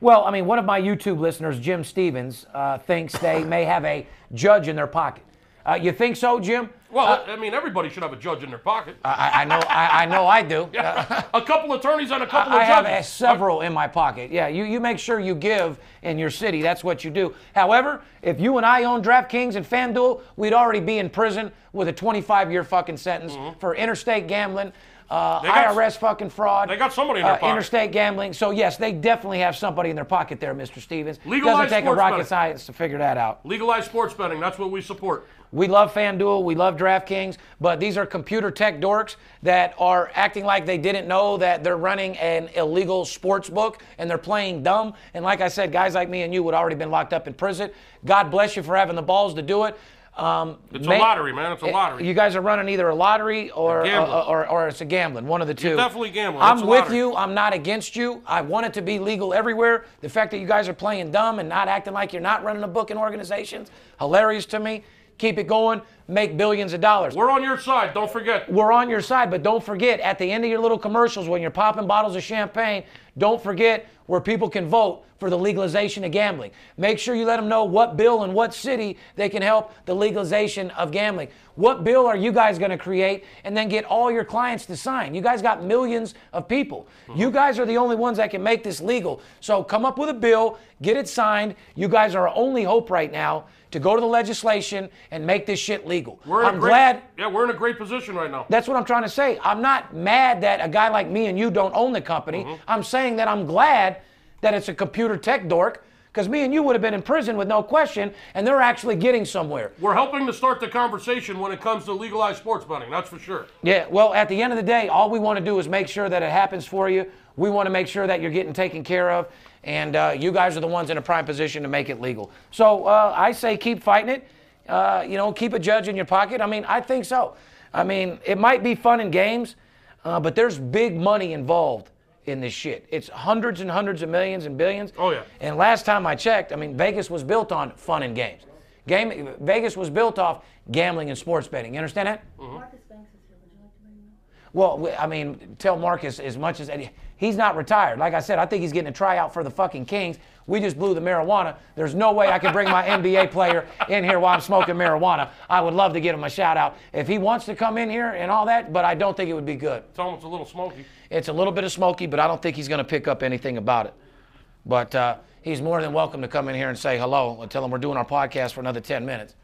Well, I mean, one of my YouTube listeners, Jim Stevens, uh, thinks they may have a judge in their pocket. Uh, you think so, Jim? Well, uh, I mean, everybody should have a judge in their pocket. I, I know, I, I know, I do. Yeah. Uh, a couple attorneys and a couple I, of judges. I have several in my pocket. Yeah, you, you make sure you give in your city. That's what you do. However, if you and I owned DraftKings and FanDuel, we'd already be in prison with a twenty-five year fucking sentence mm-hmm. for interstate gambling, uh, got, I R S fucking fraud. They got somebody in their uh, pocket. Interstate gambling. So yes, they definitely have somebody in their pocket there, Mister Stevens. Legalized sports betting. Doesn't take a rocket science to figure that out. Legalized sports betting. That's what we support. We love FanDuel, we love DraftKings, but these are computer tech dorks that are acting like they didn't know that they're running an illegal sports book and they're playing dumb. And like I said, guys like me and you would already been locked up in prison. God bless you for having the balls to do it. Um, it's may, a lottery, man. It's a lottery. You guys are running either a lottery or a or, or, or it's a gambling. One of the two. You're definitely gambling. I'm with lottery. you. I'm not against you. I want it to be legal everywhere. The fact that you guys are playing dumb and not acting like you're not running a book in organizations, hilarious to me. Keep it going, make billions of dollars. We're on your side, don't forget. We're on your side, but don't forget, at the end of your little commercials, when you're popping bottles of champagne, don't forget where people can vote for the legalization of gambling. Make sure you let them know what bill and what city they can help the legalization of gambling. What bill are you guys going to create and then get all your clients to sign? You guys got millions of people. Mm-hmm. You guys are the only ones that can make this legal. So come up with a bill, get it signed. You guys are our only hope right now to go to the legislation and make this shit legal. We're I'm great, glad. Yeah, we're in a great position right now. That's what I'm trying to say. I'm not mad that a guy like me and you don't own the company. Mm-hmm. I'm saying that I'm glad that it's a computer tech dork, because me and you would have been in prison with no question, and they're actually getting somewhere. We're helping to start the conversation when it comes to legalized sports betting, that's for sure. Yeah, well, at the end of the day, all we want to do is make sure that it happens for you. We want to make sure that you're getting taken care of, and uh, you guys are the ones in a prime position to make it legal. So uh, I say keep fighting it. Uh, you know, keep a judge in your pocket. I mean, I think so. I mean, it might be fun in games, uh, but there's big money involved in this shit. It's hundreds and hundreds of millions and billions. Oh, yeah. And last time I checked, I mean, Vegas was built on fun and games. Game, Vegas was built off gambling and sports betting. You understand that? Mm-hmm. Marcus Banks is here. Would you like to bring him up? Well, I mean, tell Marcus as much as... He's not retired. Like I said, I think he's getting a tryout for the fucking Kings. We just blew the marijuana. There's no way I can bring my N B A player in here while I'm smoking marijuana. I would love to give him a shout out if he wants to come in here and all that, but I don't think it would be good. It's almost a little smoky. It's a little bit of smoky, but I don't think he's going to pick up anything about it. But uh, he's more than welcome to come in here and say hello and tell him we're doing our podcast for another ten minutes.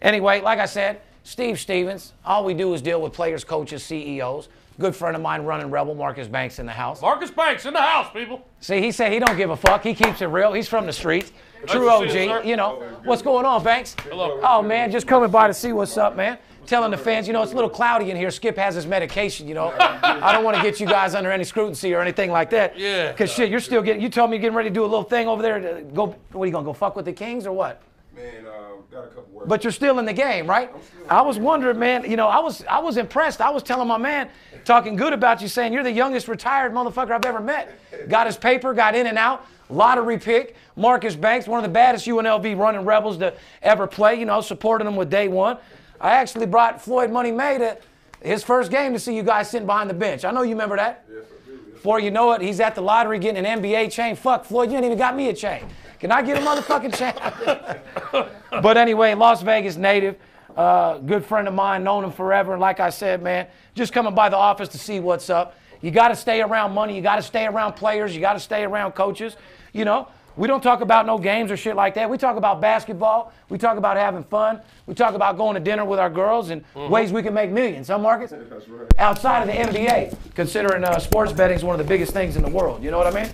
Anyway, like I said, Steve Stevens, all we do is deal with players, coaches, C E Os. Good friend of mine, Running Rebel, Marcus Banks in the house. Marcus Banks in the house, people. See, he said he don't give a fuck. He keeps it real. He's from the streets. True O G, you know. What's going on, Banks? Hello. Oh, man, just coming by to see what's up, man. Telling the fans, you know, it's a little cloudy in here. Skip has his medication, you know. I don't want to get you guys under any scrutiny or anything like that. Yeah. Because, shit, you're still getting – you told me you're getting ready to do a little thing over there. To go. What, are you going to go fuck with the Kings or what? Man, uh, got a couple words. But you're still in the game, right? I was wondering, man, you know, I was I was impressed. I was telling my man, talking good about you, saying you're the youngest retired motherfucker I've ever met. Got his paper, got in and out, lottery pick. Marcus Banks, one of the baddest U N L V Running Rebels to ever play, you know, supporting him with day one. I actually brought Floyd Money May to his first game to see you guys sitting behind the bench. I know you remember that. Yes, I do. Before you know it, he's at the lottery getting an N B A chain. Fuck, Floyd, you ain't even got me a chain. Can I get a motherfucking chance? But anyway, Las Vegas native, uh, good friend of mine, known him forever. And like I said, man, just coming by the office to see what's up. You got to stay around money. You got to stay around players. You got to stay around coaches. You know, we don't talk about no games or shit like that. We talk about basketball. We talk about having fun. We talk about going to dinner with our girls and mm-hmm. ways we can make millions. Huh, Marcus? That's right. Outside of the N B A, considering uh, sports betting is one of the biggest things in the world. You know what I mean?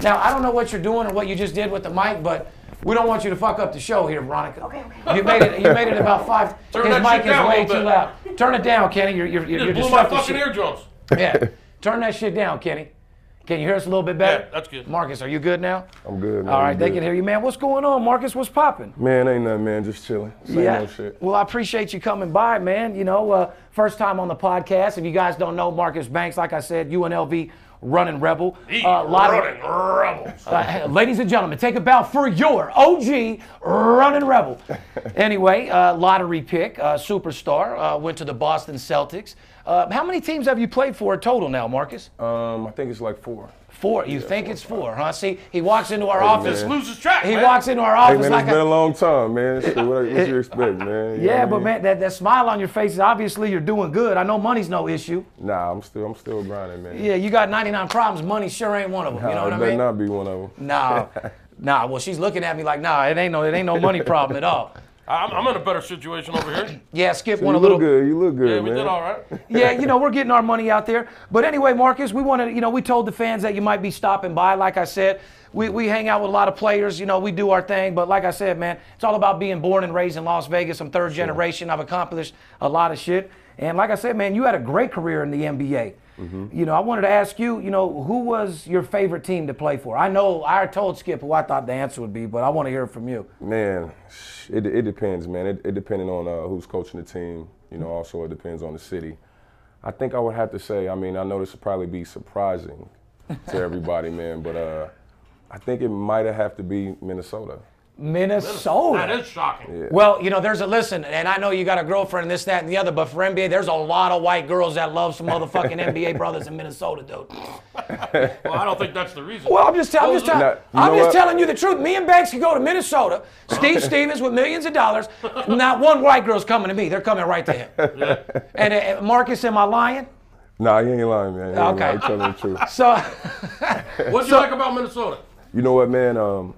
Now, I don't know what you're doing or what you just did with the mic, but we don't want you to fuck up the show here, Veronica. Okay, okay. You made it, you made it about five. Turn his mic is way too loud. Turn it down, Kenny. You're, you're, you're you just blew my fucking eardrums. Yeah. Turn that shit down, Kenny. Can you hear us a little bit better? Yeah, that's good. Marcus, are you good now? I'm good, man. All right, they can hear you. Man, what's going on, Marcus? What's popping? Man, ain't nothing, man. Just chilling. Same yeah. old shit. Well, I appreciate you coming by, man. You know, uh, first time on the podcast. If you guys don't know, Marcus Banks, like I said, U N L V Running Rebel. Uh, Running Rebel. Uh, ladies and gentlemen, take a bow for your O G Running Rebel. Anyway, uh, lottery pick, uh, superstar, uh, went to the Boston Celtics. Uh, how many teams have you played for total now, Marcus? Um, I think it's like four. Four. You yeah, think four, it's four, huh? See, he walks into our hey, office. Man. Loses track. He man. walks into our office. Hey, man, it's like been a, a long time, man. So what, what you expect, man? You yeah, but I mean? man, that, that smile on your face is obviously you're doing good. I know money's no issue. Nah, I'm still, I'm still grinding, man. Yeah, you got ninety-nine problems. Money sure ain't one of them. Nah, you know what I mean? It better not be one of them. Nah, nah. Well, she's looking at me like, nah, it ain't no, it ain't no money problem at all. I'm, I'm in a better situation over here. Yeah, Skip so won a little. You look good. You look good, yeah, man. Yeah, we did all right. Yeah, you know, we're getting our money out there. But anyway, Marcus, we wanted, you know, we told the fans that you might be stopping by. Like I said, we, we hang out with a lot of players. You know, we do our thing. But like I said, man, it's all about being born and raised in Las Vegas. I'm third sure. generation. I've accomplished a lot of shit. And like I said, man, you had a great career in the N B A. Mm-hmm. You know, I wanted to ask you, you know, who was your favorite team to play for? I know I told Skip who I thought the answer would be, but I want to hear it from you. Man, it, it depends, man. It, it depending on uh, who's coaching the team. You know, also it depends on the city. I think I would have to say, I mean, I know this would probably be surprising to everybody, man, but uh, I think it might have to be Minnesota. Minnesota. That is shocking. Yeah. Well, you know, there's a listen, and I know you got a girlfriend, and this, that, and the other, but for N B A, there's a lot of white girls that love some motherfucking N B A brothers in Minnesota, dude. Well, I don't think that's the reason. Well, I'm just, I'm just, tell, now, I'm just telling you the truth. Me and Banks can go to Minnesota, Steve Stevens with millions of dollars. Not one white girl's coming to me. They're coming right to him. Yeah. And uh, Marcus, am I lying? Nah, you ain't lying, man. You ain't okay. Lying. You're telling the truth. So, what do you so, like about Minnesota? You know what, man? Um,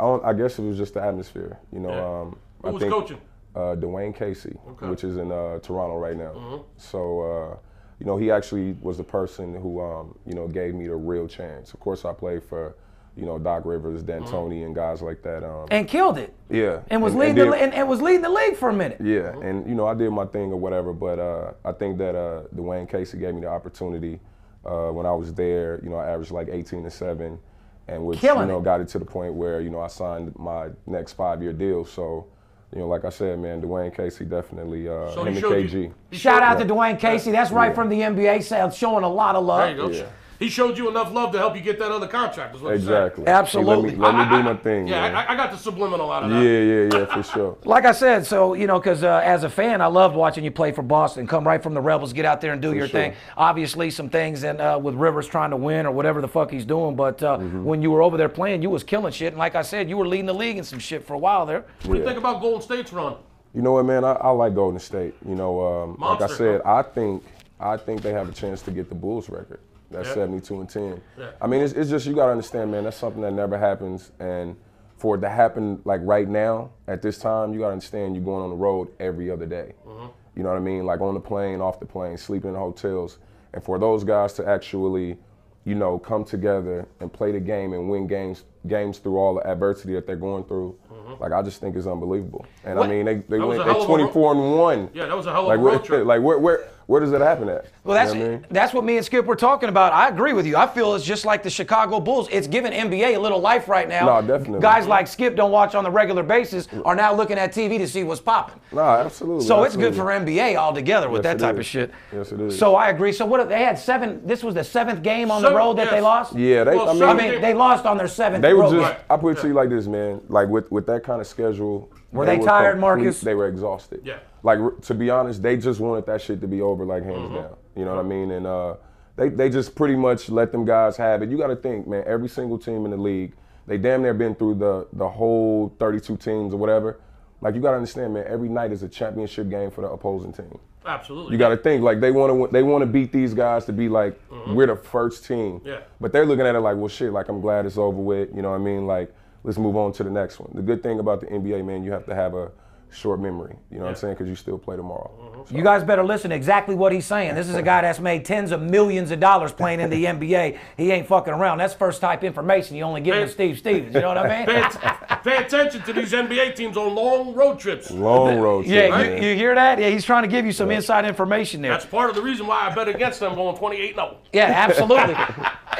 I, I guess it was just the atmosphere, you know. Yeah. Um, Who I was think, coaching? Uh, Dwayne Casey, okay. which is in uh, Toronto right now. Mm-hmm. So, uh, you know, he actually was the person who, um, you know, gave me the real chance. Of course, I played for, you know, Doc Rivers, D'Antoni, mm-hmm. and guys like that. Um, and killed it. Yeah. And was and, leading and did, the and, and was leading the league for a minute. Yeah, mm-hmm. and you know, I did my thing or whatever, but uh, I think that uh, Dwayne Casey gave me the opportunity uh, when I was there. You know, I averaged like eighteen and seven. And which, Killing you know, it. got it to the point where, you know, I signed my next five-year deal. So, you know, like I said, man, Dwayne Casey definitely, uh, so him and K G. You, Shout out yeah. to Dwayne Casey. That's right yeah. from the N B A side, showing a lot of love. There you go. Yeah. He showed you enough love to help you get that other contract, is what Exactly. Absolutely. Hey, let me, let me I, do my thing. Yeah, man. I, I got the subliminal out of that. Yeah, yeah, yeah, for sure. Like I said, so, you know, because uh, as a fan, I loved watching you play for Boston. Come right from the Rebels, get out there and do for your sure. thing. Obviously, some things and uh, with Rivers trying to win or whatever the fuck he's doing, but uh, mm-hmm. when you were over there playing, you was killing shit. And like I said, you were leading the league in some shit for a while there. What yeah. do you think about Golden State's run? You know what, man? I, I like Golden State. You know, um, like I said, I think, I think they have a chance to get the Bulls record. That's yeah. seventy-two and ten. Yeah. I mean, it's, it's just, you got to understand, man, that's something that never happens. And for it to happen like right now, at this time, you gotta understand you're going on the road every other day. Mm-hmm. You know what I mean? Like on the plane, off the plane, sleeping in hotels. And for those guys to actually, you know, come together and play the game and win games games through all the adversity that they're going through, mm-hmm. like I just think is unbelievable. And what? I mean, they they went they twenty-four and one. Yeah, that was a hell of like, a road trip. Like where where where does it happen at? Well, that's you know what I mean? That's what me and Skip were talking about. I agree with you. I feel it's just like the Chicago Bulls. It's giving N B A a little life right now. No, definitely. Guys like Skip don't watch on the regular basis are now looking at T V to see what's popping. No, absolutely. So absolutely. It's good for N B A altogether with yes, that type is. of shit. Yes, it is. So I agree. So what if they had seven? This was the seventh game on seven, the road that yes. they lost. Yeah, they. Well, I, mean, I mean, they lost on their seventh. They were road. just. I put it to you like this, man. Like with with that kind of schedule. Were they, they tired, were Marcus? They were exhausted. Yeah. Like, to be honest, they just wanted that shit to be over, like, hands mm-hmm. down. You know mm-hmm. what I mean? And uh, they, they just pretty much let them guys have it. You got to think, man, every single team in the league, they damn near been through the, the whole thirty-two teams or whatever. Like, you got to understand, man, every night is a championship game for the opposing team. Absolutely. You got to think, like, they want to they want to beat these guys to be like, mm-hmm. we're the first team. Yeah. But they're looking at it like, well, shit, like, I'm glad it's over with. You know what I mean? Like, let's move on to the next one. The good thing about the N B A, man, you have to have a short memory. You know yeah. what I'm saying? Because you still play tomorrow. Mm-hmm. So. You guys better listen to exactly what he's saying. This is a guy that's made tens of millions of dollars playing in the N B A. He ain't fucking around. That's first type information you only get from Steve Stevens. You know what I mean? Pay, pay attention to these N B A teams on long road trips. Long road trips. Yeah, right? you, you hear that? Yeah, he's trying to give you some yeah. inside information there. That's part of the reason why I bet against them going twenty-eight and oh. Yeah, absolutely.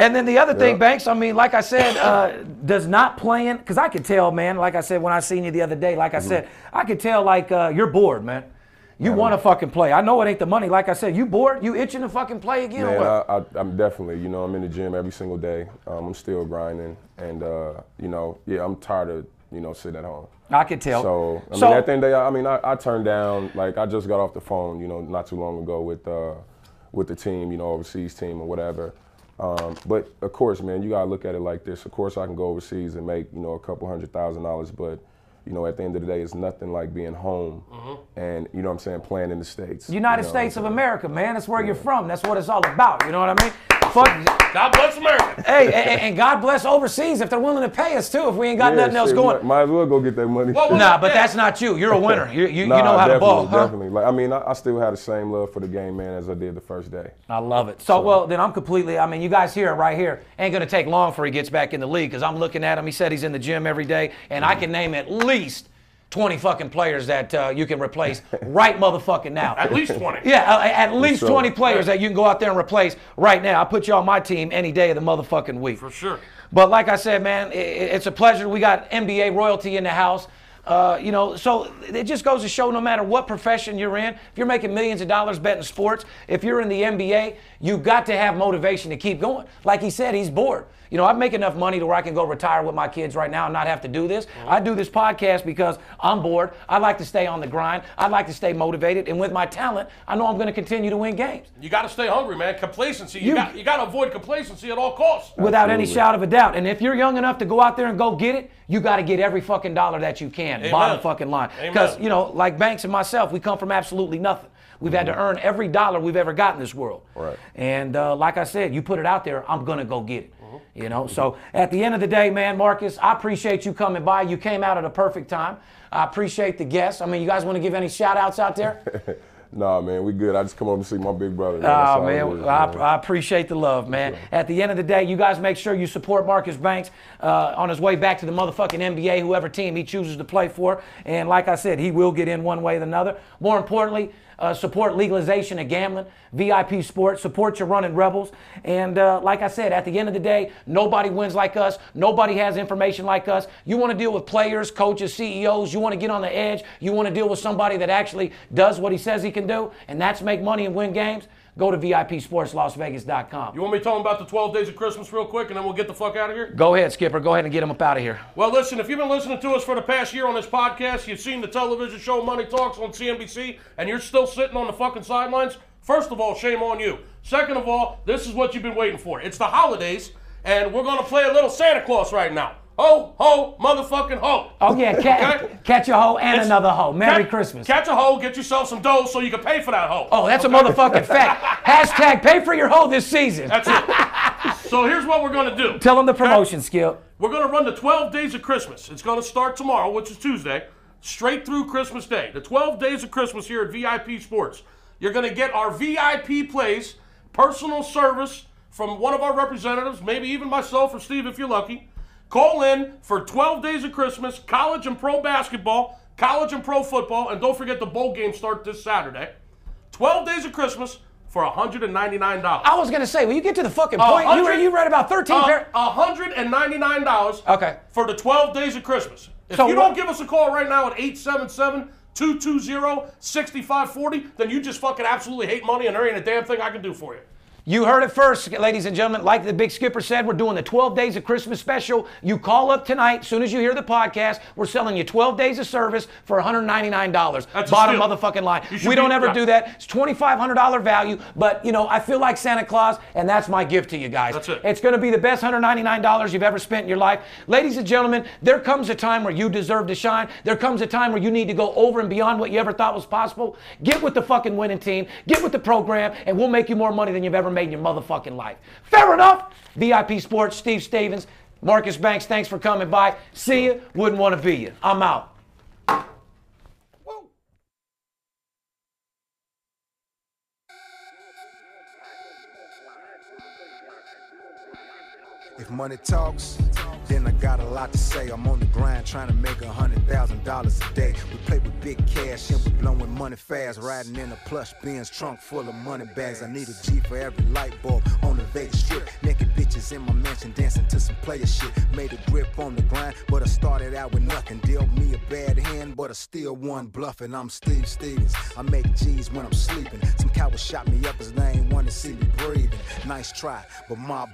And then the other thing, yeah. Banks, I mean, like I said, uh, does not playing, because I could tell, man, like I said, when I seen you the other day, like I mm-hmm. said, I could tell, like, uh, you're bored, man. You want to fucking play. I know it ain't the money. Like I said, you bored? You itching to fucking play again? Man, or what? I, I, I'm definitely, you know, I'm in the gym every single day. Um, I'm still grinding. And, uh, you know, yeah, I'm tired of, you know, sitting at home. I could tell. So, I so, mean, at the end of the day, I mean, I, I turned down, like, I just got off the phone, you know, not too long ago with, uh, with the team, you know, overseas team or whatever. Um, but of course, man, you gotta look at it like this. Of course, I can go overseas and make you know a couple hundred thousand dollars, but you know at the end of the day, it's nothing like being home mm-hmm. and you know what I'm saying playing in the States. United you know, States of America, man. That's where yeah. you're from. That's what it's all about. You know what I mean? Fuck. God bless America. Hey, and, and God bless overseas if they're willing to pay us too. If we ain't got yeah, nothing shit, else going, might, might as well go get that money. Well, nah, but that's not you. You're a winner. You you, nah, you know how to ball. Huh? Definitely. Like I mean, I, I still have the same love for the game, man, as I did the first day. I love it. So, so well, then I'm completely. I mean, you guys hear it right here. Ain't gonna take long before he gets back in the league because I'm looking at him. He said he's in the gym every day, and I can name at least twenty fucking players that uh, you can replace right motherfucking now. At least twenty. Yeah, uh, at least sure. twenty players that you can go out there and replace right now. I'll put you on my team any day of the motherfucking week. For sure. But like I said, man, it, it's a pleasure. We got N B A royalty in the house. Uh, you know, so it just goes to show no matter what profession you're in, if you're making millions of dollars betting sports, if you're in the N B A, you got to have motivation to keep going. Like he said, he's bored. You know, I make enough money to where I can go retire with my kids right now and not have to do this. Mm-hmm. I do this podcast because I'm bored. I like to stay on the grind. I like to stay motivated. And with my talent, I know I'm going to continue to win games. You got to stay hungry, man. Complacency. You, you got you got to avoid complacency at all costs. Without Absolutely. any shout of a doubt. And if you're young enough to go out there and go get it, you got to get every fucking dollar that you can. Amen. Bottom fucking line. Because, you know, like Banks and myself, we come from absolutely nothing. We've mm-hmm. had to earn every dollar we've ever got in this world. Right. And uh, like I said, you put it out there, I'm going to go get it. You know, so at the end of the day, man, Marcus, I appreciate you coming by. You came out at a perfect time. I appreciate the guests. I mean, you guys want to give any shout outs out there? Nah, man, we good. I just come over to see my big brother. Man. Oh, man, is, I, man. I appreciate the love, man. Yeah. At the end of the day, you guys make sure you support Marcus Banks uh, on his way back to the motherfucking N B A, whoever team he chooses to play for. And like I said, he will get in one way or another. More importantly, Uh, support legalization of gambling, V I P Sports, support your Running Rebels. And uh, like I said, at the end of the day, nobody wins like us. Nobody has information like us. You want to deal with players, coaches, C E Os. You want to get on the edge. You want to deal with somebody that actually does what he says he can do, and that's make money and win games. Go to V I P Sports Las Vegas dot com. You want me talking about the twelve days of Christmas real quick, and then we'll get the fuck out of here? Go ahead, Skipper. Go ahead and get them up out of here. Well, listen, if you've been listening to us for the past year on this podcast, you've seen the television show Money Talks on C N B C, and you're still sitting on the fucking sidelines, first of all, shame on you. Second of all, this is what you've been waiting for. It's the holidays, and we're going to play a little Santa Claus right now. Ho, ho, motherfucking ho. Oh, yeah, catch, okay? catch a ho and it's, another ho. Merry catch, Christmas. Catch a ho, get yourself some dough so you can pay for that ho. Oh, that's okay? A motherfucking fact. Hashtag pay for your ho this season. That's it. So here's what we're going to do. Tell them the promotion, okay? Skip. We're going to run the twelve days of Christmas. It's going to start tomorrow, which is Tuesday, straight through Christmas Day. The twelve days of Christmas here at V I P Sports. You're going to get our V I P plays, personal service from one of our representatives, maybe even myself or Steve if you're lucky. Call in for twelve days of Christmas, college and pro basketball, college and pro football, and don't forget the bowl games start this Saturday. twelve days of Christmas for one hundred ninety-nine dollars. I was going to say, when you get to the fucking point, you, you read about thirteen uh, pair. one hundred ninety-nine dollars okay. for the twelve days of Christmas. If so you don't give us a call right now at eight seven seven, two two zero, six five four zero, then you just fucking absolutely hate money and there ain't a damn thing I can do for you. You heard it first, ladies and gentlemen. Like the Big Skipper said, we're doing the twelve Days of Christmas special. You call up tonight, as soon as you hear the podcast, we're selling you twelve days of service for one hundred ninety-nine dollars. That's bottom motherfucking line. We don't ever do that. It's twenty-five hundred dollars value, but, you know, I feel like Santa Claus, and that's my gift to you guys. That's it. It's going to be the best one hundred ninety-nine dollars you've ever spent in your life. Ladies and gentlemen, there comes a time where you deserve to shine. There comes a time where you need to go over and beyond what you ever thought was possible. Get with the fucking winning team. Get with the program, and we'll make you more money than you've ever made in your motherfucking life. Fair enough. V I P Sports, Steve Stevens, Marcus Banks, thanks for coming by. See you. Wouldn't want to be you. I'm out. If money talks, then I got a lot to say. I'm on the grind trying to make a hundred thousand dollars a day. We play with big cash and we blowing money fast. Riding in a plush Benz trunk full of money bags. I need a G for every light bulb on the Vegas Strip. Naked bitches in my mansion dancing to some player shit. Made a grip on the grind, but I started out with nothing. Dealt me a bad hand, but I still won bluffing. I'm Steve Stevens. I make G's when I'm sleeping. Some coward shot me up 'cause they ain't want to see me breathing. Nice try, but my